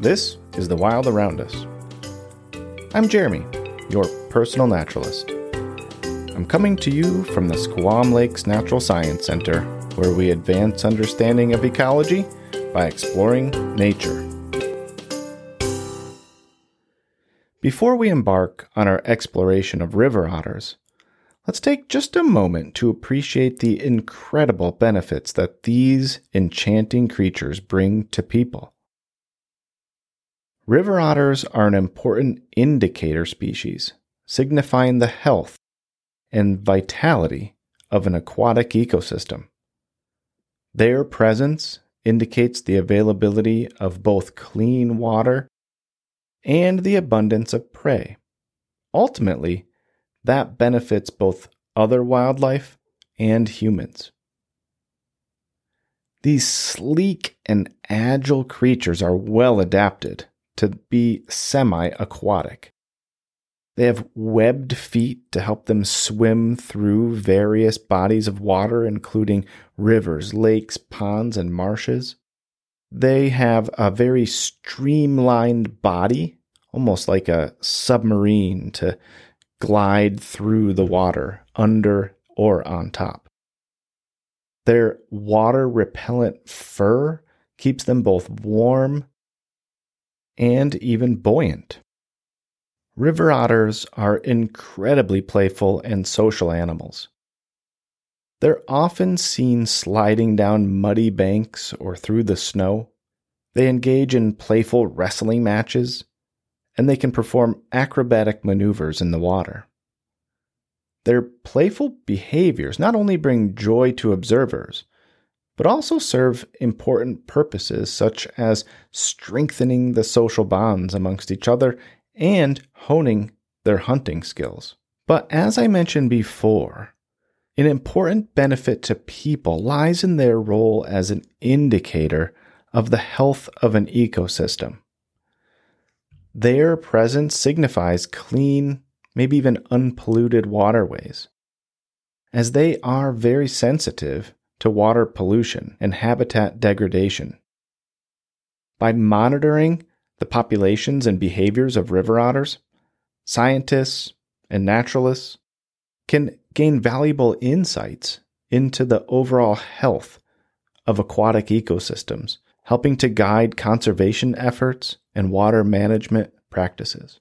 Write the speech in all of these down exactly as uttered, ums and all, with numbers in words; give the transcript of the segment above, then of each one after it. This is The Wild Around Us. I'm Jeremy, your personal naturalist. I'm coming to you from the Squam Lakes Natural Science Center, where we advance understanding of ecology by exploring nature. Before we embark on our exploration of river otters, let's take just a moment to appreciate the incredible benefits that these enchanting creatures bring to people. River otters are an important indicator species, signifying the health and vitality of an aquatic ecosystem. Their presence indicates the availability of both clean water and the abundance of prey. Ultimately, that benefits both other wildlife and humans. These sleek and agile creatures are well adapted to be semi-aquatic. They have webbed feet to help them swim through various bodies of water, including rivers, lakes, ponds, and marshes. They have a very streamlined body, almost like a submarine, to glide through the water, under or on top. Their water-repellent fur keeps them both warm and even buoyant. River otters are incredibly playful and social animals. They're often seen sliding down muddy banks or through the snow. They engage in playful wrestling matches, and they can perform acrobatic maneuvers in the water. Their playful behaviors not only bring joy to observers, but also serve important purposes such as strengthening the social bonds amongst each other and honing their hunting skills. But as I mentioned before, an important benefit to people lies in their role as an indicator of the health of an ecosystem. Their presence signifies clean, maybe even unpolluted waterways, as they are very sensitive to water pollution and habitat degradation. By monitoring the populations and behaviors of river otters, scientists and naturalists can gain valuable insights into the overall health of aquatic ecosystems, helping to guide conservation efforts and water management practices.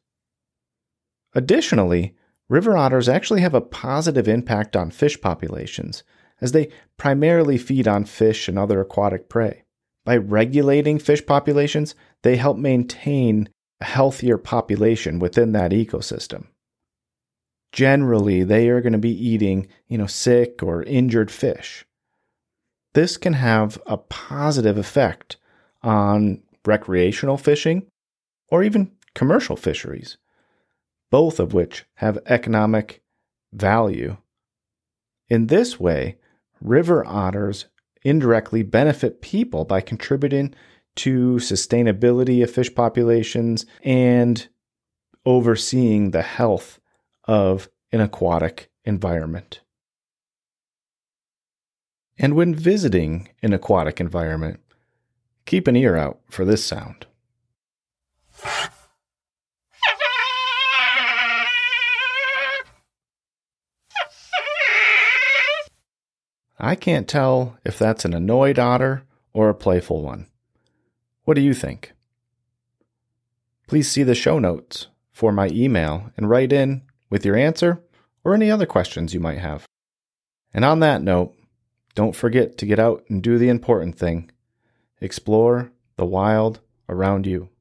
Additionally, river otters actually have a positive impact on fish populations, as they primarily feed on fish and other aquatic prey. By regulating fish populations, they help maintain a healthier population within that ecosystem. Generally, they are going to be eating, you know, sick or injured fish. This can have a positive effect on recreational fishing or even commercial fisheries, both of which have economic value. In this way, river otters indirectly benefit people by contributing to sustainability of fish populations and overseeing the health of an aquatic environment. And when visiting an aquatic environment, keep an ear out for this sound. I can't tell if that's an annoyed otter or a playful one. What do you think? Please see the show notes for my email and write in with your answer or any other questions you might have. And on that note, don't forget to get out and do the important thing. Explore the wild around you.